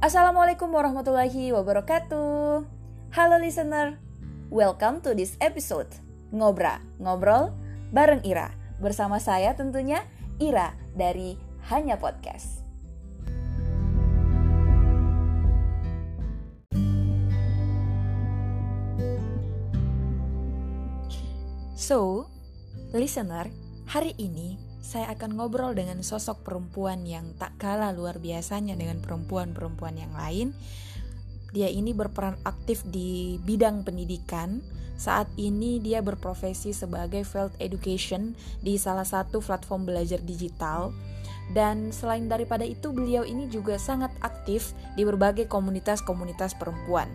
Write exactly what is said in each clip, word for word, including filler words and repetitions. Assalamualaikum warahmatullahi wabarakatuh. Halo listener, welcome to this episode Ngobra, ngobrol bareng Ira. Bersama saya tentunya Ira dari Hanya Podcast. So, listener, hari ini saya akan ngobrol dengan sosok perempuan yang tak kalah luar biasanya dengan perempuan-perempuan yang lain. Dia ini berperan aktif di bidang pendidikan. Saat ini dia berprofesi sebagai field education di salah satu platform belajar digital. Dan selain daripada itu, beliau ini juga sangat aktif di berbagai komunitas-komunitas perempuan.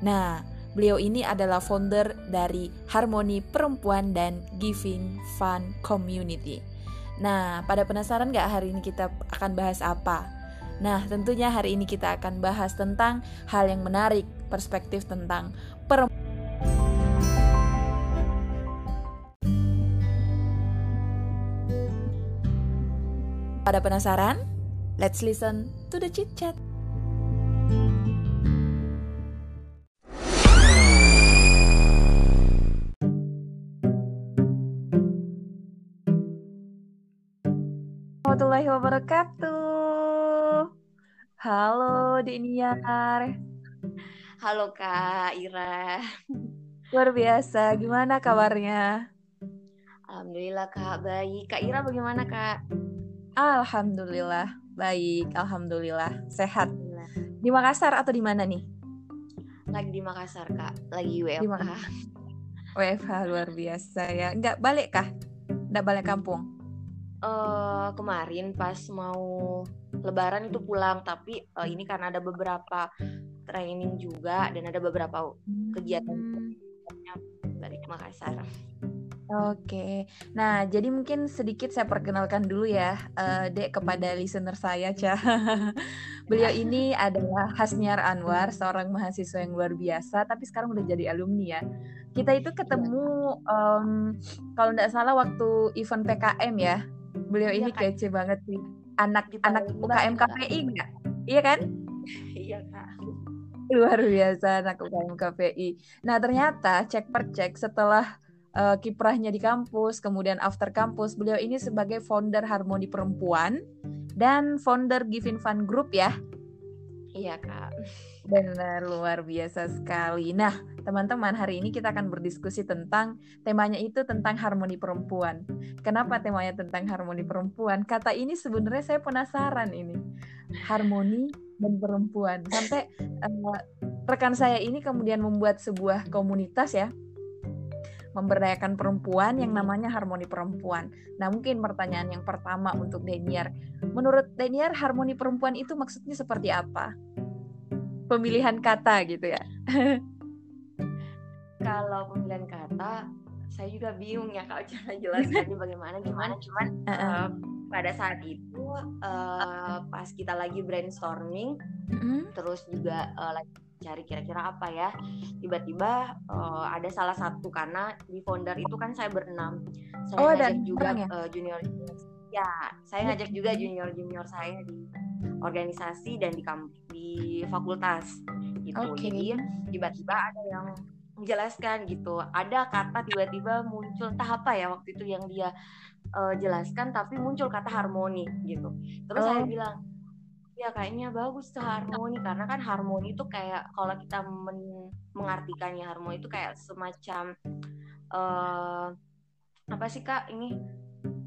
Nah, beliau ini adalah founder dari Harmoni Perempuan dan Giving Fun Community. Nah, pada penasaran gak hari ini kita akan bahas apa? Nah, tentunya hari ini kita akan bahas tentang hal yang menarik, perspektif tentang perempuan. Pada penasaran? Let's listen to the chit chat. Assalamualaikum warahmatullahi wabarakatuh. Halo Diniar. Halo Kak Ira. Luar biasa, gimana kabarnya? Alhamdulillah Kak, baik. Kak Ira bagaimana Kak? Alhamdulillah, baik. Alhamdulillah, sehat. Alhamdulillah. Di Makassar atau di mana nih? Lagi di Makassar Kak, lagi W F H. W F H luar biasa ya. Enggak balik kah? Enggak balik kampung? Uh, kemarin pas mau lebaran itu pulang, tapi uh, ini karena ada beberapa training juga dan ada beberapa kegiatan hmm. dari Makassar. Oke, nah jadi mungkin sedikit saya perkenalkan dulu ya uh, Dek kepada listener saya Cah. Beliau ini adalah Hasniar Anwar, seorang mahasiswa yang luar biasa, tapi sekarang udah jadi alumni ya. Kita itu ketemu um, kalau nggak salah waktu event P K M ya. Beliau iya, ini kan? Kece banget sih. Anak kita anak U K M K P I enggak? Iya kan? Iya, Kak. Luar biasa anak U K M K P I. Nah, ternyata cek per cek setelah uh, kiprahnya di kampus, kemudian after kampus, beliau ini sebagai founder Harmoni Perempuan dan founder Giving Fun Group ya. Iya, Kak. Benar, luar biasa sekali. Nah, teman-teman, hari ini kita akan berdiskusi tentang temanya itu tentang harmoni perempuan. Kenapa temanya tentang harmoni perempuan? Kata ini sebenarnya saya penasaran ini. Harmoni dan perempuan. Sampai uh, rekan saya ini kemudian membuat sebuah komunitas ya. Memberdayakan perempuan yang namanya Harmoni Perempuan. Nah, mungkin pertanyaan yang pertama untuk Deniar. Menurut Deniar, harmoni perempuan itu maksudnya seperti apa? Pemilihan kata gitu ya. Kalau pemilihan kata, saya juga bingung ya kalau cara jelasannya bagaimana gimana. Cuman uh, pada saat itu uh, pas kita lagi brainstorming, mm-hmm. terus juga uh, lagi cari kira-kira apa ya, tiba-tiba uh, ada salah satu, karena di founder itu kan saya berenam, saya oh, ngajak juga ya? uh, junior ya saya ngajak juga junior-junior saya di organisasi dan di kamp- di fakultas gitu. Okay. Jadi tiba-tiba ada yang menjelaskan gitu, ada kata tiba-tiba muncul entah apa ya waktu itu yang dia uh, jelaskan, tapi muncul kata harmoni gitu. Terus oh. saya bilang ya kayaknya bagus tuh harmoni, karena kan harmoni itu kayak kalau kita men- mengartikannya harmoni itu kayak semacam uh, apa sih Kak ini?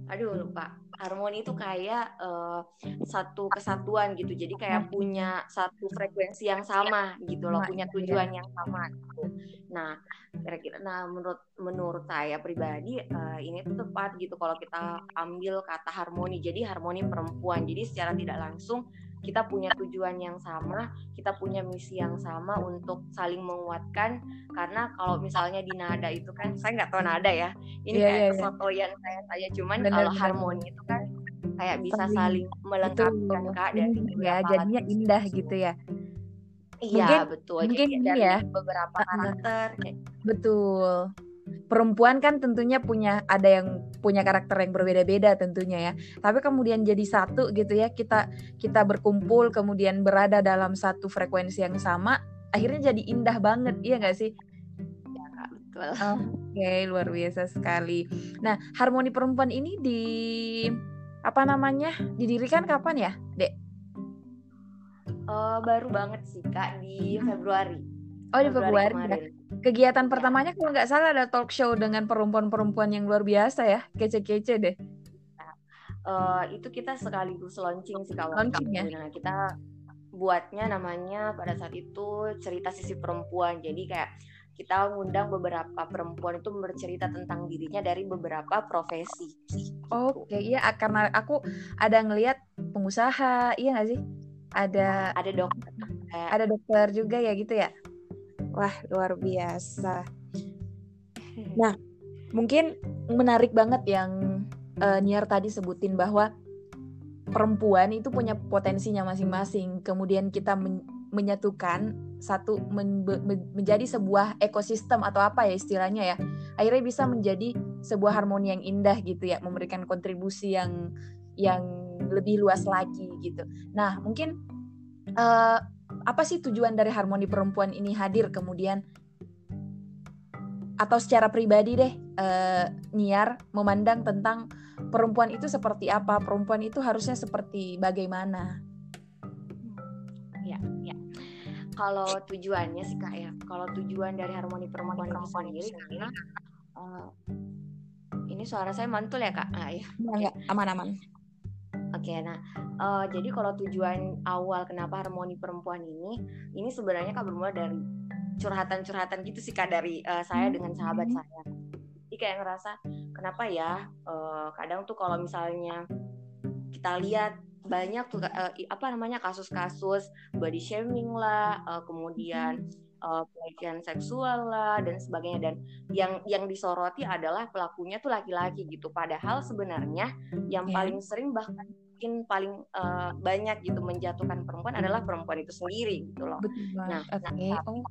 Aduh lupa. Harmoni itu kayak uh, satu kesatuan gitu. Jadi kayak punya satu frekuensi yang sama gitu loh, punya tujuan yang sama gitu. Nah, kira-kira nah menurut menurut saya pribadi uh, ini tuh tepat gitu kalau kita ambil kata harmoni. Jadi harmoni perempuan. Jadi secara tidak langsung kita punya tujuan yang sama, kita punya misi yang sama untuk saling menguatkan. Karena kalau misalnya di nada itu kan, saya nggak tahu nada ya, ini yeah, kayak yeah, kesotoyan yeah. saya saya. Cuman bener, kalau bener. harmoni itu kan kayak bisa saling melengkapkan Kak, dari ya, jadinya indah semua. Gitu ya. Iya betul. Mungkin jadi, dari ya. beberapa karakter. Kayak. Betul. perempuan kan tentunya punya, ada yang punya karakter yang berbeda-beda tentunya ya. Tapi kemudian jadi satu gitu ya, kita kita berkumpul kemudian berada dalam satu frekuensi yang sama, akhirnya jadi indah banget, iya nggak sih? Ya, betul. Oh, Oke, okay, luar biasa sekali. Nah, Harmoni Perempuan ini di apa namanya didirikan kapan ya, Dek? Uh, baru banget sih Kak, di Februari. Oh, di Februari. Februari Kegiatan pertamanya ya, kalau nggak salah ada talk show dengan perempuan-perempuan yang luar biasa ya, kece-kece deh. Nah, uh, itu kita sekaligus launching sih kalau launching ya. Nah, kita buatnya namanya pada saat itu cerita sisi perempuan. Jadi kayak kita ngundang beberapa perempuan itu bercerita tentang dirinya dari beberapa profesi. Oke, okay, iya karena aku ada ngelihat pengusaha, iya nggak sih? Ada ada dokter, ada dokter juga ya gitu ya. Wah, luar biasa. Nah, mungkin menarik banget yang uh, Niar tadi sebutin bahwa perempuan itu punya potensinya masing-masing. Kemudian kita men- menyatukan satu men- men- menjadi sebuah ekosistem atau apa ya istilahnya ya. Akhirnya bisa menjadi sebuah harmoni yang indah gitu ya, memberikan kontribusi yang yang lebih luas lagi gitu. Nah, mungkin uh, apa sih tujuan dari Harmoni Perempuan ini hadir kemudian? Atau secara pribadi deh, eh, Niar memandang tentang perempuan itu seperti apa? Perempuan itu harusnya seperti bagaimana? Ya, ya. Kalau tujuannya sih Kak ya, kalau tujuan dari Harmoni Perempuan ini sendiri karena uh, ini suara saya mantul ya Kak? Nah, ya. Enggak, aman-aman. Oke, okay, nah uh, jadi kalau tujuan awal kenapa Harmoni Perempuan ini, ini sebenarnya Kak bermula dari curhatan-curhatan gitu sih Kak dari uh, saya dengan sahabat saya. Jadi kayak ngerasa kenapa ya uh, kadang tuh kalau misalnya kita lihat banyak tuh uh, apa namanya kasus-kasus body shaming lah, uh, kemudian Uh, pelecehan seksual lah dan sebagainya, dan yang yang disoroti adalah pelakunya tuh laki-laki gitu, padahal sebenarnya yang paling sering bahkan mungkin paling uh, banyak gitu menjatuhkan perempuan adalah perempuan itu sendiri gitu loh. Betul. Nah, okay. nah tapi,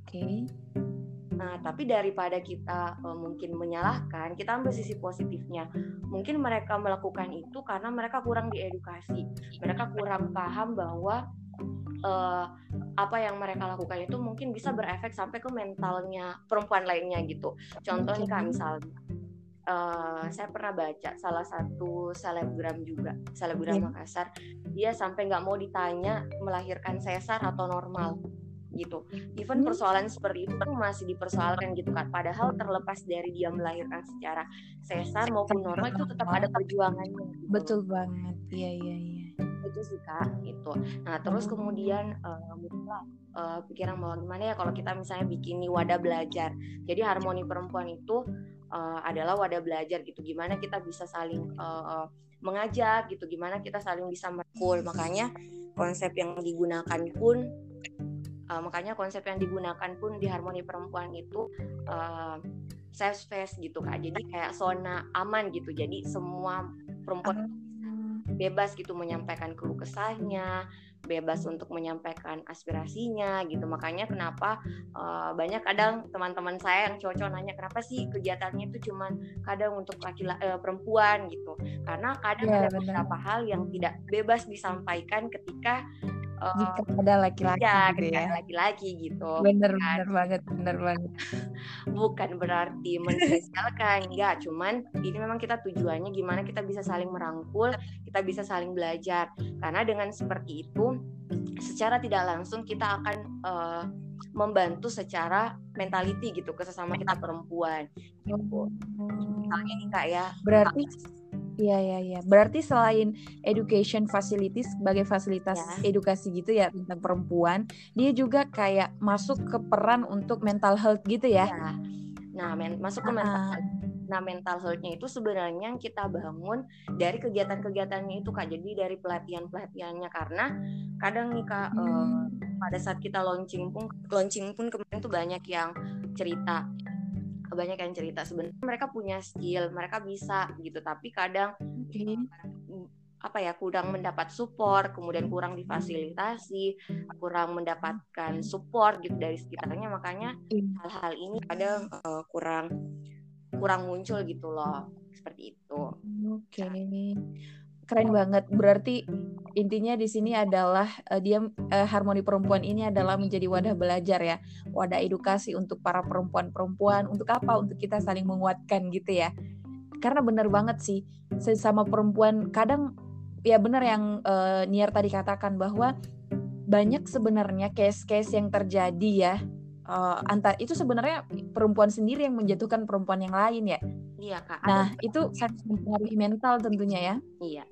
okay. nah tapi daripada kita uh, mungkin menyalahkan, kita ambil sisi positifnya. Mungkin mereka melakukan itu karena mereka kurang diedukasi, mereka kurang paham bahwa Uh, apa yang mereka lakukan itu mungkin bisa berefek sampai ke mentalnya perempuan lainnya gitu. Contohnya Kak, misalnya uh, saya pernah baca salah satu selebgram juga, selebgram yeah. Makassar, dia sampai nggak mau ditanya melahirkan sesar atau normal gitu. Even persoalan seperti itu masih dipersoalkan gitu kan. Padahal terlepas dari dia melahirkan secara sesar maupun normal itu tetap ada perjuangannya gitu. Betul banget, iya iya iya itu sih Kak gitu. Nah terus kemudian uh, muncul uh, pikiran bahwa gimana ya kalau kita misalnya bikin wadah belajar. Jadi Harmoni Perempuan itu uh, adalah wadah belajar gitu. Gimana kita bisa saling uh, uh, mengajak gitu. Gimana kita saling bisa merangkul. Makanya konsep yang digunakan pun uh, makanya konsep yang digunakan pun di Harmoni Perempuan itu uh, safe space gitu Kak. Jadi kayak zona aman gitu. Jadi semua perempuan bebas gitu menyampaikan keluh kesahnya, bebas untuk menyampaikan aspirasinya gitu. Makanya kenapa uh, banyak kadang teman-teman saya yang cowok-cowok nanya kenapa sih kegiatannya itu cuman kadang untuk laki-laki uh, perempuan gitu. Karena kadang ya, ada bener. beberapa hal yang tidak bebas disampaikan ketika uh, jika ada laki-laki. Ya, ketika ya. ada laki-laki gitu. Bener kan? bener banget, bener banget. Bukan berarti menyesalkan, enggak, cuman ini memang kita tujuannya gimana kita bisa saling merangkul, kita bisa saling belajar. Karena dengan seperti itu secara tidak langsung kita akan uh, membantu secara mentality gitu ke sesama kita perempuan. Gitu. Misalnya nih Kak ya. Berarti iya iya iya. Berarti selain education facilities sebagai fasilitas ya. edukasi gitu ya tentang perempuan, dia juga kayak masuk ke peran untuk mental health gitu ya. ya. Nah, men- masuk ke mental health. Uh-huh. Nah mental health-nya itu sebenarnya yang kita bangun dari kegiatan-kegiatannya itu Kak. Jadi dari pelatihan-pelatihannya, karena kadang nih Kak hmm. eh, pada saat kita launching pun launching pun kemarin tuh banyak yang cerita banyak yang cerita sebenarnya mereka punya skill, mereka bisa gitu, tapi kadang okay. apa ya kurang mendapat support, kemudian kurang difasilitasi, kurang mendapatkan support gitu dari sekitarnya. Makanya hmm. hal-hal ini kadang eh, kurang kurang muncul gitu loh, seperti itu. Oke, okay. Keren banget. Berarti intinya di sini adalah uh, dia uh, Harmoni Perempuan ini adalah menjadi wadah belajar ya, wadah edukasi untuk para perempuan-perempuan. Untuk apa? Untuk kita saling menguatkan gitu ya. Karena benar banget sih, sesama perempuan kadang ya benar yang uh, Niar tadi katakan bahwa banyak sebenarnya case-case yang terjadi ya. Uh, antar itu sebenarnya perempuan sendiri yang menjatuhkan perempuan yang lain ya. Iya kak. Nah ada. Itu sangat mempengaruhi mental tentunya ya. Iya.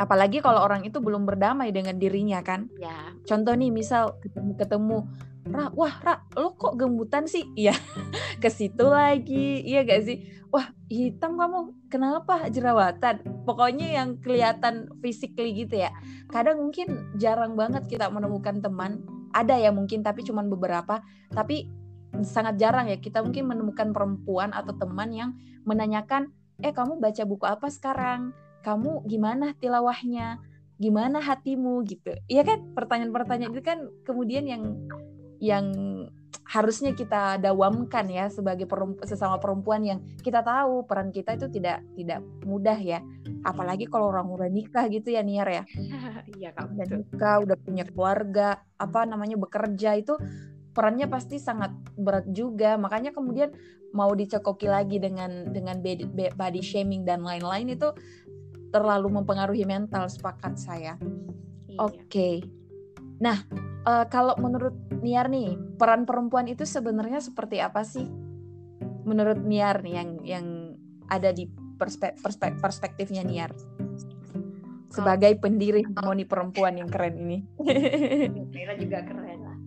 Apalagi kalau orang itu belum berdamai dengan dirinya kan. Ya. Contoh nih misal ketemu-ketemu, Ra, wah Ra, lo kok gembutan sih? Iya. Ke situ lagi, iya gak sih? Wah hitam kamu, kenapa jerawatan? Pokoknya yang kelihatan physically gitu ya. Kadang mungkin jarang banget kita menemukan teman. Ada ya mungkin tapi cuman beberapa, tapi sangat jarang ya kita mungkin menemukan perempuan atau teman yang menanyakan, eh kamu baca buku apa sekarang? Kamu gimana tilawahnya? Gimana hatimu gitu? Iya kan, pertanyaan-pertanyaan itu kan kemudian yang yang harusnya kita dawamkan ya sebagai perempu, sesama perempuan yang kita tahu peran kita itu tidak tidak mudah ya, apalagi kalau orang udah nikah gitu ya Niar ya. Iya kak, betul. Nikah udah punya keluarga, apa namanya bekerja, itu perannya pasti sangat berat juga. Makanya kemudian mau dicekoki lagi dengan dengan body shaming dan lain-lain itu terlalu mempengaruhi mental, sepakat saya. Iya. Oke. Okay. Nah, uh, kalau menurut Niar nih, peran perempuan itu sebenarnya seperti apa sih? Menurut Niar nih yang yang ada di perspe- perspe- perspektifnya Niar sebagai pendiri Harmoni Perempuan yang keren ini. Niar juga keren lah.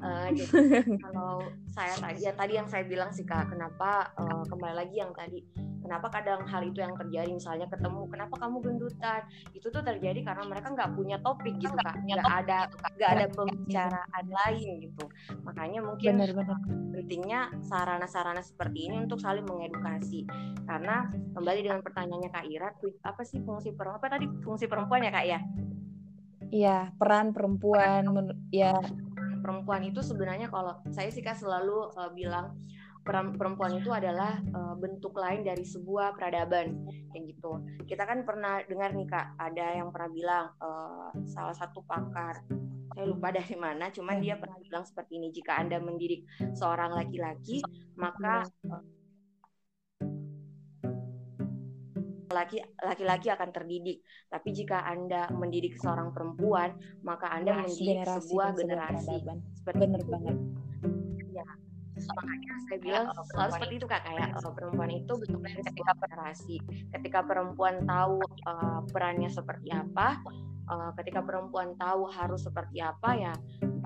Uh, jadi kalau saya tadi, ya tadi yang saya bilang sih kak, kenapa uh, kembali lagi yang tadi, kenapa kadang hal itu yang terjadi, misalnya ketemu, kenapa kamu gendutan? Itu tuh terjadi karena mereka nggak punya topik gitu kak, nggak ada nggak ada pembicaraan lain gitu. Makanya mungkin benar-benar pentingnya sarana-sarana seperti ini untuk saling mengedukasi. Karena kembali dengan pertanyaannya Kak Ira, apa sih fungsi perempuan? Apa tadi fungsi perempuan ya kak ya? Iya, peran perempuan, men- ya. Perempuan itu sebenarnya kalau saya sih kan selalu uh, bilang peran perempuan itu adalah uh, bentuk lain dari sebuah peradaban kayak gitu. Kita kan pernah dengar nih kak, ada yang pernah bilang uh, salah satu pakar, saya lupa dari mana, cuman dia pernah bilang seperti ini, jika Anda mendidik seorang laki-laki maka uh, Laki, laki-laki akan terdidik, tapi jika Anda mendidik seorang perempuan maka Anda generasi, mendidik generasi, sebuah generasi sebuah seperti bener itu. Banget ya, makanya saya bilang ya, selalu seperti itu kak, kayak oh, perempuan itu bentuknya sebuah generasi. Ketika perempuan tahu uh, perannya seperti apa, uh, ketika perempuan tahu harus seperti apa ya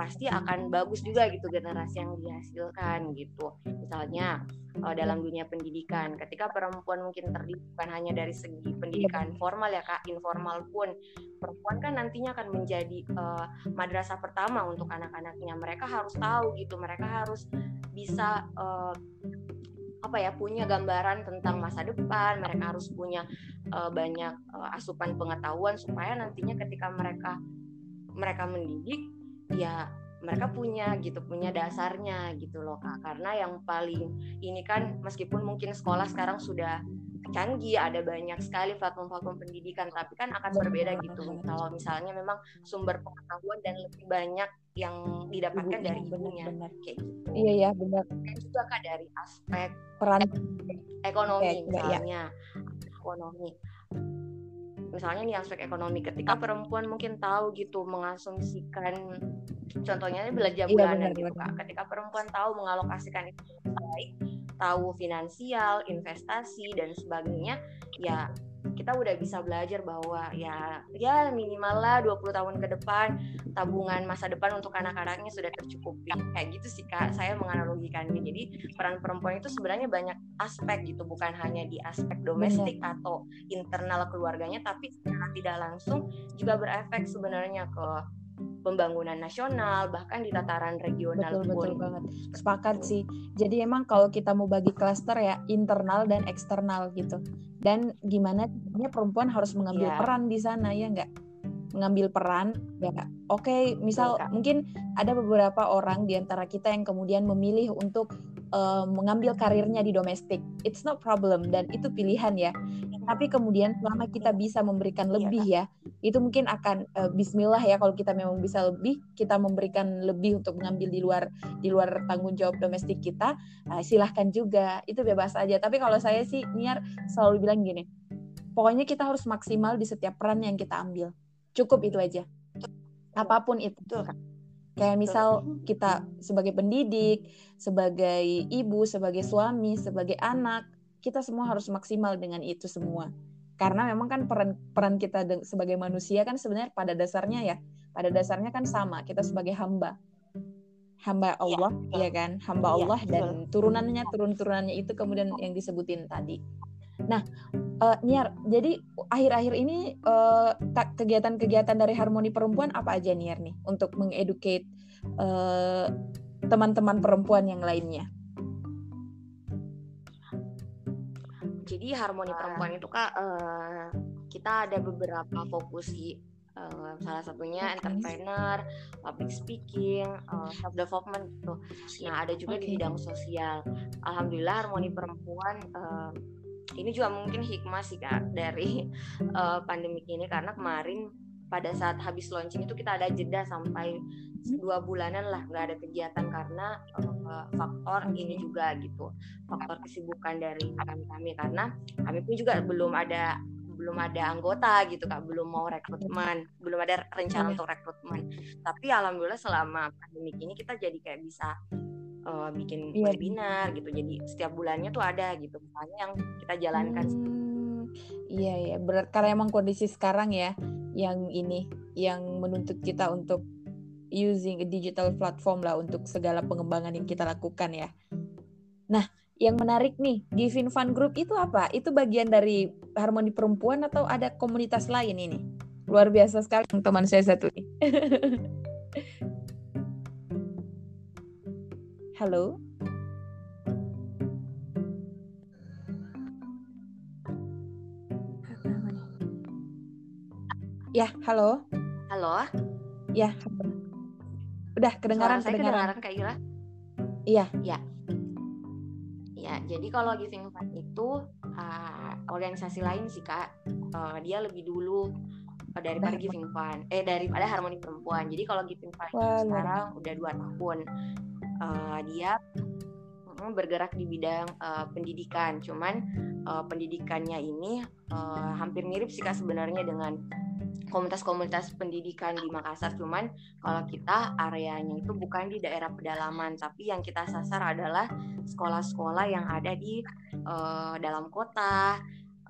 pasti akan bagus juga gitu generasi yang dihasilkan gitu. Misalnya oh, dalam dunia pendidikan, ketika perempuan mungkin terdidik bukan hanya dari segi pendidikan formal ya kak, informal pun perempuan kan nantinya akan menjadi uh, madrasah pertama untuk anak-anaknya. Mereka harus tahu gitu, mereka harus bisa uh, apa ya punya gambaran tentang masa depan. Mereka harus punya uh, banyak uh, asupan pengetahuan supaya nantinya ketika mereka mereka mendidik ya mereka punya gitu, punya dasarnya gitu loh kak. Karena yang paling ini kan meskipun mungkin sekolah sekarang sudah canggih, ada banyak sekali platform-platform pendidikan, tapi kan akan berbeda gitu kalau misalnya memang sumber pengetahuan dan lebih banyak yang didapatkan ibu, dari ibunya benar. Kayak gitu. Iya ya benar. Dan juga kak dari aspek peran ekonomi ya, misalnya ya. Ekonomi misalnya nih aspek ekonomi, ketika perempuan mungkin tahu gitu mengasumsikan, contohnya belanja bulanan iya, benar, gitu kak. Ketika perempuan tahu mengalokasikan itu baik, tahu finansial, investasi dan sebagainya, ya kita udah bisa belajar bahwa ya ya minimal lah dua puluh tahun ke depan tabungan masa depan untuk anak-anaknya sudah tercukupi. Kayak gitu sih kak, saya menganalogikannya. Jadi peran perempuan itu sebenarnya banyak aspek gitu, bukan hanya di aspek domestik benar. Atau internal keluarganya, tapi secara tidak langsung juga berefek sebenarnya ke pembangunan nasional, bahkan di tataran regional. Betul, betul banget, sepakat sih. Jadi emang kalau kita mau bagi klaster ya, internal dan eksternal gitu. Dan gimana caranya perempuan harus mengambil yeah. peran di sana, ya nggak? mengambil peran ya. Oke, okay, misal Bukan. mungkin ada beberapa orang di antara kita yang kemudian memilih untuk uh, mengambil karirnya di domestik. It's not problem dan itu pilihan ya. Tapi kemudian selama kita bisa memberikan lebih ya, itu mungkin akan uh, bismillah ya, kalau kita memang bisa lebih, kita memberikan lebih untuk mengambil di luar di luar tanggung jawab domestik kita, uh, silahkan juga. Itu bebas aja. Tapi kalau saya sih Niar selalu bilang gini. Pokoknya kita harus maksimal di setiap peran yang kita ambil. Cukup itu aja. Apapun itu. Betul. Kayak misal kita sebagai pendidik, sebagai ibu, sebagai suami, sebagai anak, kita semua harus maksimal dengan itu semua. Karena memang kan peran peran kita de- sebagai manusia kan sebenarnya pada dasarnya ya, pada dasarnya kan sama. Kita sebagai hamba. Hamba Allah, ya, ya kan? Hamba ya, Allah betul. Dan turunannya, turun-turunannya itu kemudian yang disebutin tadi. Nah, uh, Niar, jadi akhir-akhir ini uh, kegiatan-kegiatan dari Harmoni Perempuan apa aja Niar nih untuk mengedukate uh, teman-teman perempuan yang lainnya? Jadi Harmoni Perempuan itu Kak, uh, kita ada beberapa fokus sih. Uh, salah satunya entrepreneur, public speaking, uh, self development gitu. Nah, ada juga okay. di bidang sosial. Alhamdulillah Harmoni Perempuan. Uh, Ini juga mungkin hikmah sih Kak dari uh, pandemi ini, karena kemarin pada saat habis launching itu kita ada jeda sampai dua bulanan lah nggak ada kegiatan karena uh, faktor ini juga gitu, faktor kesibukan dari kami-kami, karena kami pun juga belum ada belum ada anggota gitu Kak, belum mau rekrutmen, belum ada rencana untuk rekrutmen. Tapi alhamdulillah selama pandemi ini kita jadi kayak bisa Uh, bikin yeah. webinar gitu, jadi setiap bulannya tuh ada gitu misalnya yang kita jalankan. Hmm, iya ya, ber- karena emang kondisi sekarang ya yang ini yang menuntut kita untuk using a digital platform lah untuk segala pengembangan yang kita lakukan ya. Nah, yang menarik nih, Giving Fun Group itu apa? Itu bagian dari Harmoni Perempuan atau ada komunitas lain ini? Luar biasa sekali teman saya satu nih. Halo. Ya, halo. Halo. Ya. Udah kedengaran, saya kedengaran Kak Ira? Iya. Ya. Ya, jadi kalau Giving Fund itu uh, organisasi lain sih Kak. Uh, dia lebih dulu daripada Giving Fund. Eh daripada Harmoni Perempuan. Jadi kalau Giving Fund wow. sekarang udah dua tahun. Uh, dia bergerak di bidang uh, pendidikan, cuman uh, pendidikannya ini uh, hampir mirip sih Kak sebenarnya dengan komunitas-komunitas pendidikan di Makassar, cuman kalau kita areanya itu bukan di daerah pedalaman, tapi yang kita sasar adalah sekolah-sekolah yang ada di uh, dalam kota,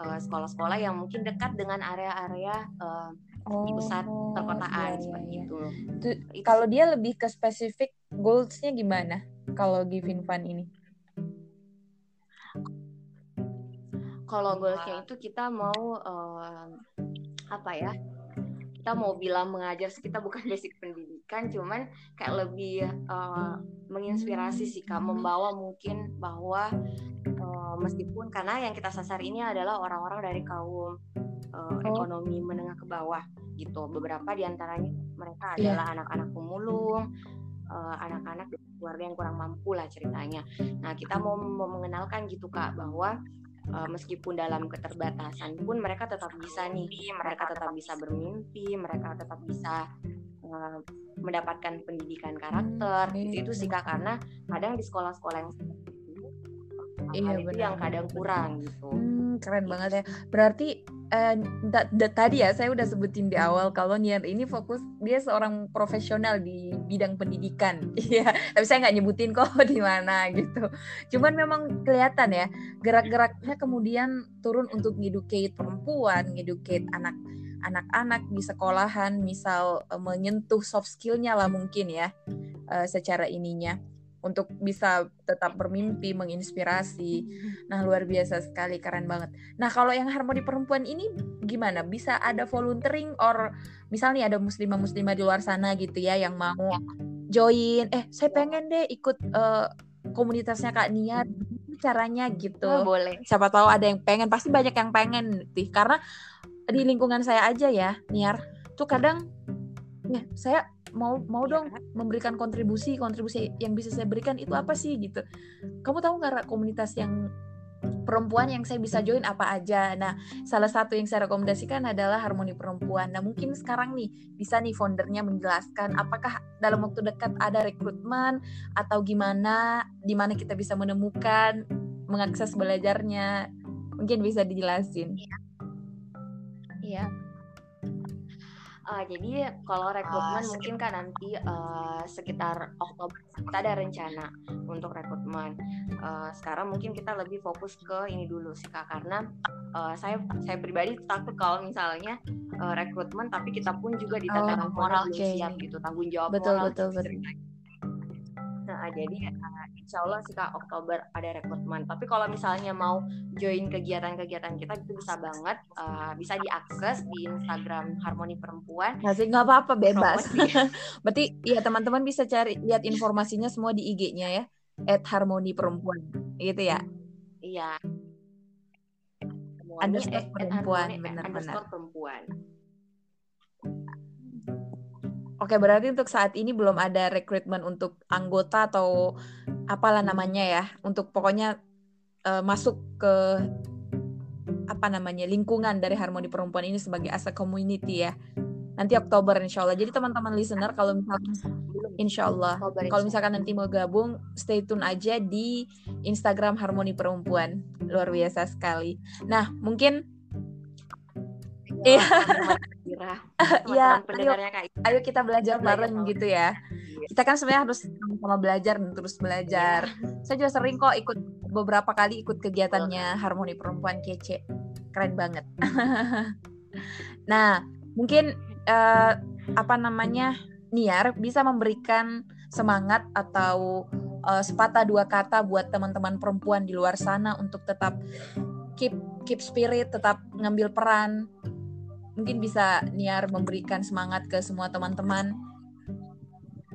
uh, sekolah-sekolah yang mungkin dekat dengan area-area uh, di pusat perkotaan oh, iya, seperti iya. itu. itu. Kalau dia lebih ke spesifik goals-nya gimana? Kalau Giving Fund ini? Kalau goals-nya itu kita mau uh, apa ya? Kita mau bilang mengajar, kita bukan basic pendidikan, cuman kayak lebih uh, menginspirasi sih Kak, membawa mungkin bahwa uh, meskipun karena yang kita sasar ini adalah orang-orang dari kaum Uh, oh. ekonomi menengah ke bawah gitu. Beberapa diantaranya mereka adalah yeah. anak-anak pemulung, uh, anak-anak dari keluarga yang kurang mampu lah ceritanya. Nah, kita mau, mau mengenalkan gitu Kak bahwa uh, meskipun dalam keterbatasan pun mereka tetap bisa nih, mereka tetap bisa bermimpi, mereka tetap bisa uh, mendapatkan pendidikan karakter. Mm-hmm. Itu sih Kak, karena kadang di sekolah-sekolah yang iya, itu benar. Yang kadang kurang gitu. Hmm, keren gitu. Banget ya. Berarti uh, da- da- tadi ya saya udah sebutin di awal kalau Niar ini fokus, dia seorang profesional di bidang pendidikan. Iya, tapi saya nggak nyebutin kok di mana gitu. Cuman memang kelihatan ya gerak-geraknya kemudian turun untuk ngeducate perempuan, ngeducate anak anak-anak di sekolahan, misal uh, menyentuh soft skill-nya lah mungkin ya uh, secara ininya. Untuk bisa tetap bermimpi, menginspirasi. Nah, luar biasa sekali, keren banget. Nah, kalau yang Harmoni Perempuan ini gimana? Bisa ada volunteering or misalnya ada muslimah-muslimah di luar sana gitu ya yang mau join. Eh, saya pengen deh ikut uh, komunitasnya Kak Niar. Caranya gitu. Oh, boleh. Siapa tahu ada yang pengen, pasti banyak yang pengen sih. Karena di lingkungan saya aja ya, Niar. tuh kadang ya saya mau mau dong memberikan kontribusi kontribusi yang bisa saya berikan itu apa sih gitu. Kamu tahu nggak komunitas yang perempuan yang saya bisa join apa aja? Nah, salah satu yang saya rekomendasikan adalah Harmoni Perempuan. Nah, mungkin sekarang nih bisa nih foundernya menjelaskan apakah dalam waktu dekat ada rekrutmen atau gimana, di mana kita bisa menemukan mengakses belajarnya, mungkin bisa dijelasin. Iya. Iya. Uh, jadi kalau rekrutmen uh, mungkin kan nanti uh, sekitar Oktober kita ada rencana untuk rekrutmen. Uh, sekarang mungkin kita lebih fokus ke ini dulu sih Kak, karena uh, saya saya pribadi takut kalau misalnya uh, rekrutmen tapi kita pun juga ditantang oh, moral belum okay. siap gitu, tanggung jawab betul, moral. Betul betul. Nah jadi uh, insya Allah sih Kak Oktober ada rekrutmen. Tapi kalau misalnya mau join kegiatan-kegiatan kita itu bisa banget, uh, bisa diakses di Instagram Harmoni Perempuan. Masih nggak apa-apa, bebas. Berarti ya teman-teman bisa cari lihat informasinya semua di I G-nya ya, et harmoni perempuan gitu ya. Iya. Underscore perempuan, benar-benar. Perempuan. Oke, berarti untuk saat ini belum ada rekrutmen untuk anggota atau apalah namanya ya, untuk pokoknya uh, masuk ke apa namanya lingkungan dari Harmoni Perempuan ini sebagai as a community ya. Nanti Oktober insyaallah. Jadi teman-teman listener kalau misalkan insyaallah kalau misalkan nanti mau gabung stay tune aja di Instagram Harmoni Perempuan. Luar biasa sekali. Nah, mungkin iya. Iya, ayo, ayo kita belajar bareng gitu ya. Kita kan sebenarnya harus sama-sama belajar dan terus belajar. Saya juga sering kok ikut beberapa kali ikut kegiatannya Harmoni Perempuan kece. Keren banget. Nah, mungkin uh, apa namanya Niar bisa memberikan semangat atau uh, sepatah dua kata buat teman-teman perempuan di luar sana untuk tetap keep keep spirit, tetap ngambil peran. Mungkin bisa Niar memberikan semangat ke semua teman-teman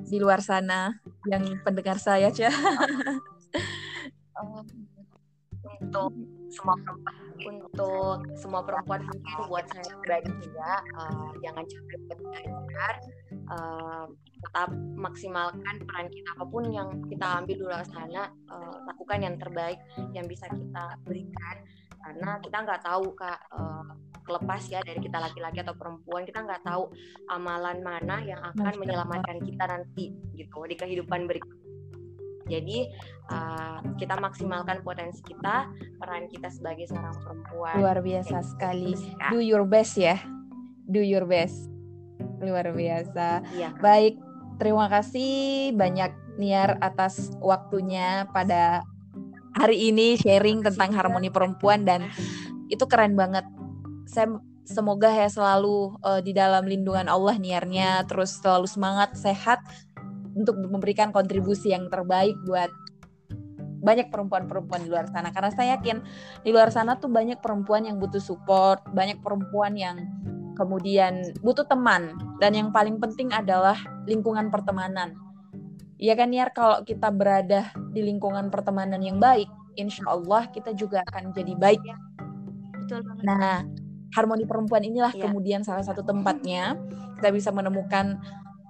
di luar sana yang pendengar saya, Cia. um, untuk semua perempuan untuk semua perempuan mungkin buat saya pribadi juga uh, jangan capek belajar, uh, tetap maksimalkan peran kita apapun yang kita ambil di luar sana, uh, lakukan yang terbaik yang bisa kita berikan karena kita nggak tahu Kak, uh, kelepas ya dari kita laki-laki atau perempuan, kita nggak tahu amalan mana yang akan menyelamatkan kita nanti gitu di kehidupan berikutnya. Jadi uh, kita maksimalkan potensi kita, peran kita sebagai seorang perempuan. Luar biasa jadi, sekali. Ya. Do your best ya. Do your best. Luar biasa. Ya. Baik, terima kasih banyak Niar atas waktunya pada hari ini sharing tentang Harmoni Perempuan dan itu keren banget. Saya semoga ya selalu uh, di dalam lindungan Allah Niarnya, terus selalu semangat, sehat untuk memberikan kontribusi yang terbaik buat banyak perempuan-perempuan di luar sana. Karena saya yakin di luar sana tuh banyak perempuan yang butuh support, banyak perempuan yang kemudian butuh teman. Dan yang paling penting adalah lingkungan pertemanan. Iya kan Niar, kalau kita berada di lingkungan pertemanan yang baik, insya Allah kita juga akan jadi baik. Betul. Nah, Harmoni Perempuan inilah ya. Kemudian salah satu tempatnya kita bisa menemukan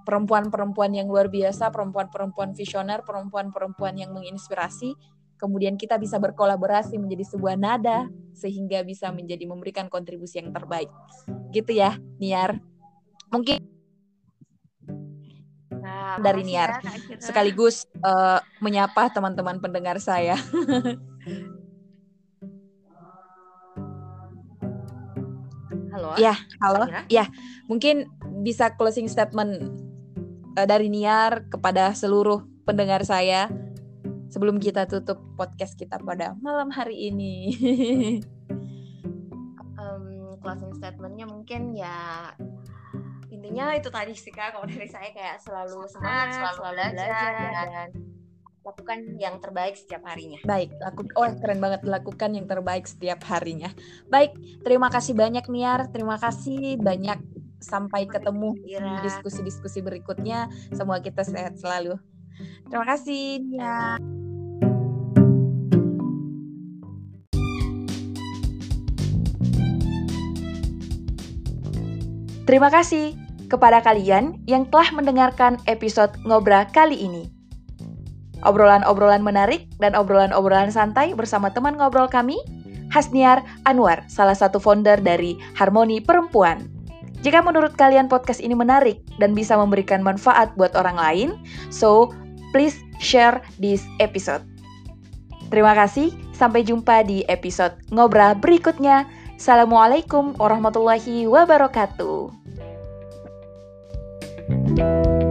perempuan-perempuan yang luar biasa, perempuan-perempuan visioner, perempuan-perempuan yang menginspirasi. Kemudian kita bisa berkolaborasi menjadi sebuah nada sehingga bisa menjadi memberikan kontribusi yang terbaik. Gitu ya, Niar. Mungkin nah, dari Niar ya, sekaligus uh, menyapa teman-teman pendengar saya. Halo. Ya, halo. Ya, mungkin bisa closing statement dari Niar kepada seluruh pendengar saya sebelum kita tutup podcast kita pada malam hari ini. um, closing statementnya mungkin ya intinya itu tadi sih Kak, kalau dari saya kayak selalu semangat, selalu, selalu belajar, belajar dan lakukan yang terbaik setiap harinya. Baik, laku, oh keren banget, lakukan yang terbaik setiap harinya. Baik, terima kasih banyak Niar, terima kasih banyak. Sampai ketemu di diskusi-diskusi berikutnya. Semoga kita sehat selalu. Terima kasih Nia. Terima kasih kepada kalian yang telah mendengarkan episode Ngobra kali ini. Obrolan-obrolan menarik dan obrolan-obrolan santai bersama teman ngobrol kami, Hasniar Anwar, salah satu founder dari Harmoni Perempuan. Jika menurut kalian podcast ini menarik dan bisa memberikan manfaat buat orang lain, so please share this episode. Terima kasih, sampai jumpa di episode Ngobra berikutnya. Assalamualaikum warahmatullahi wabarakatuh.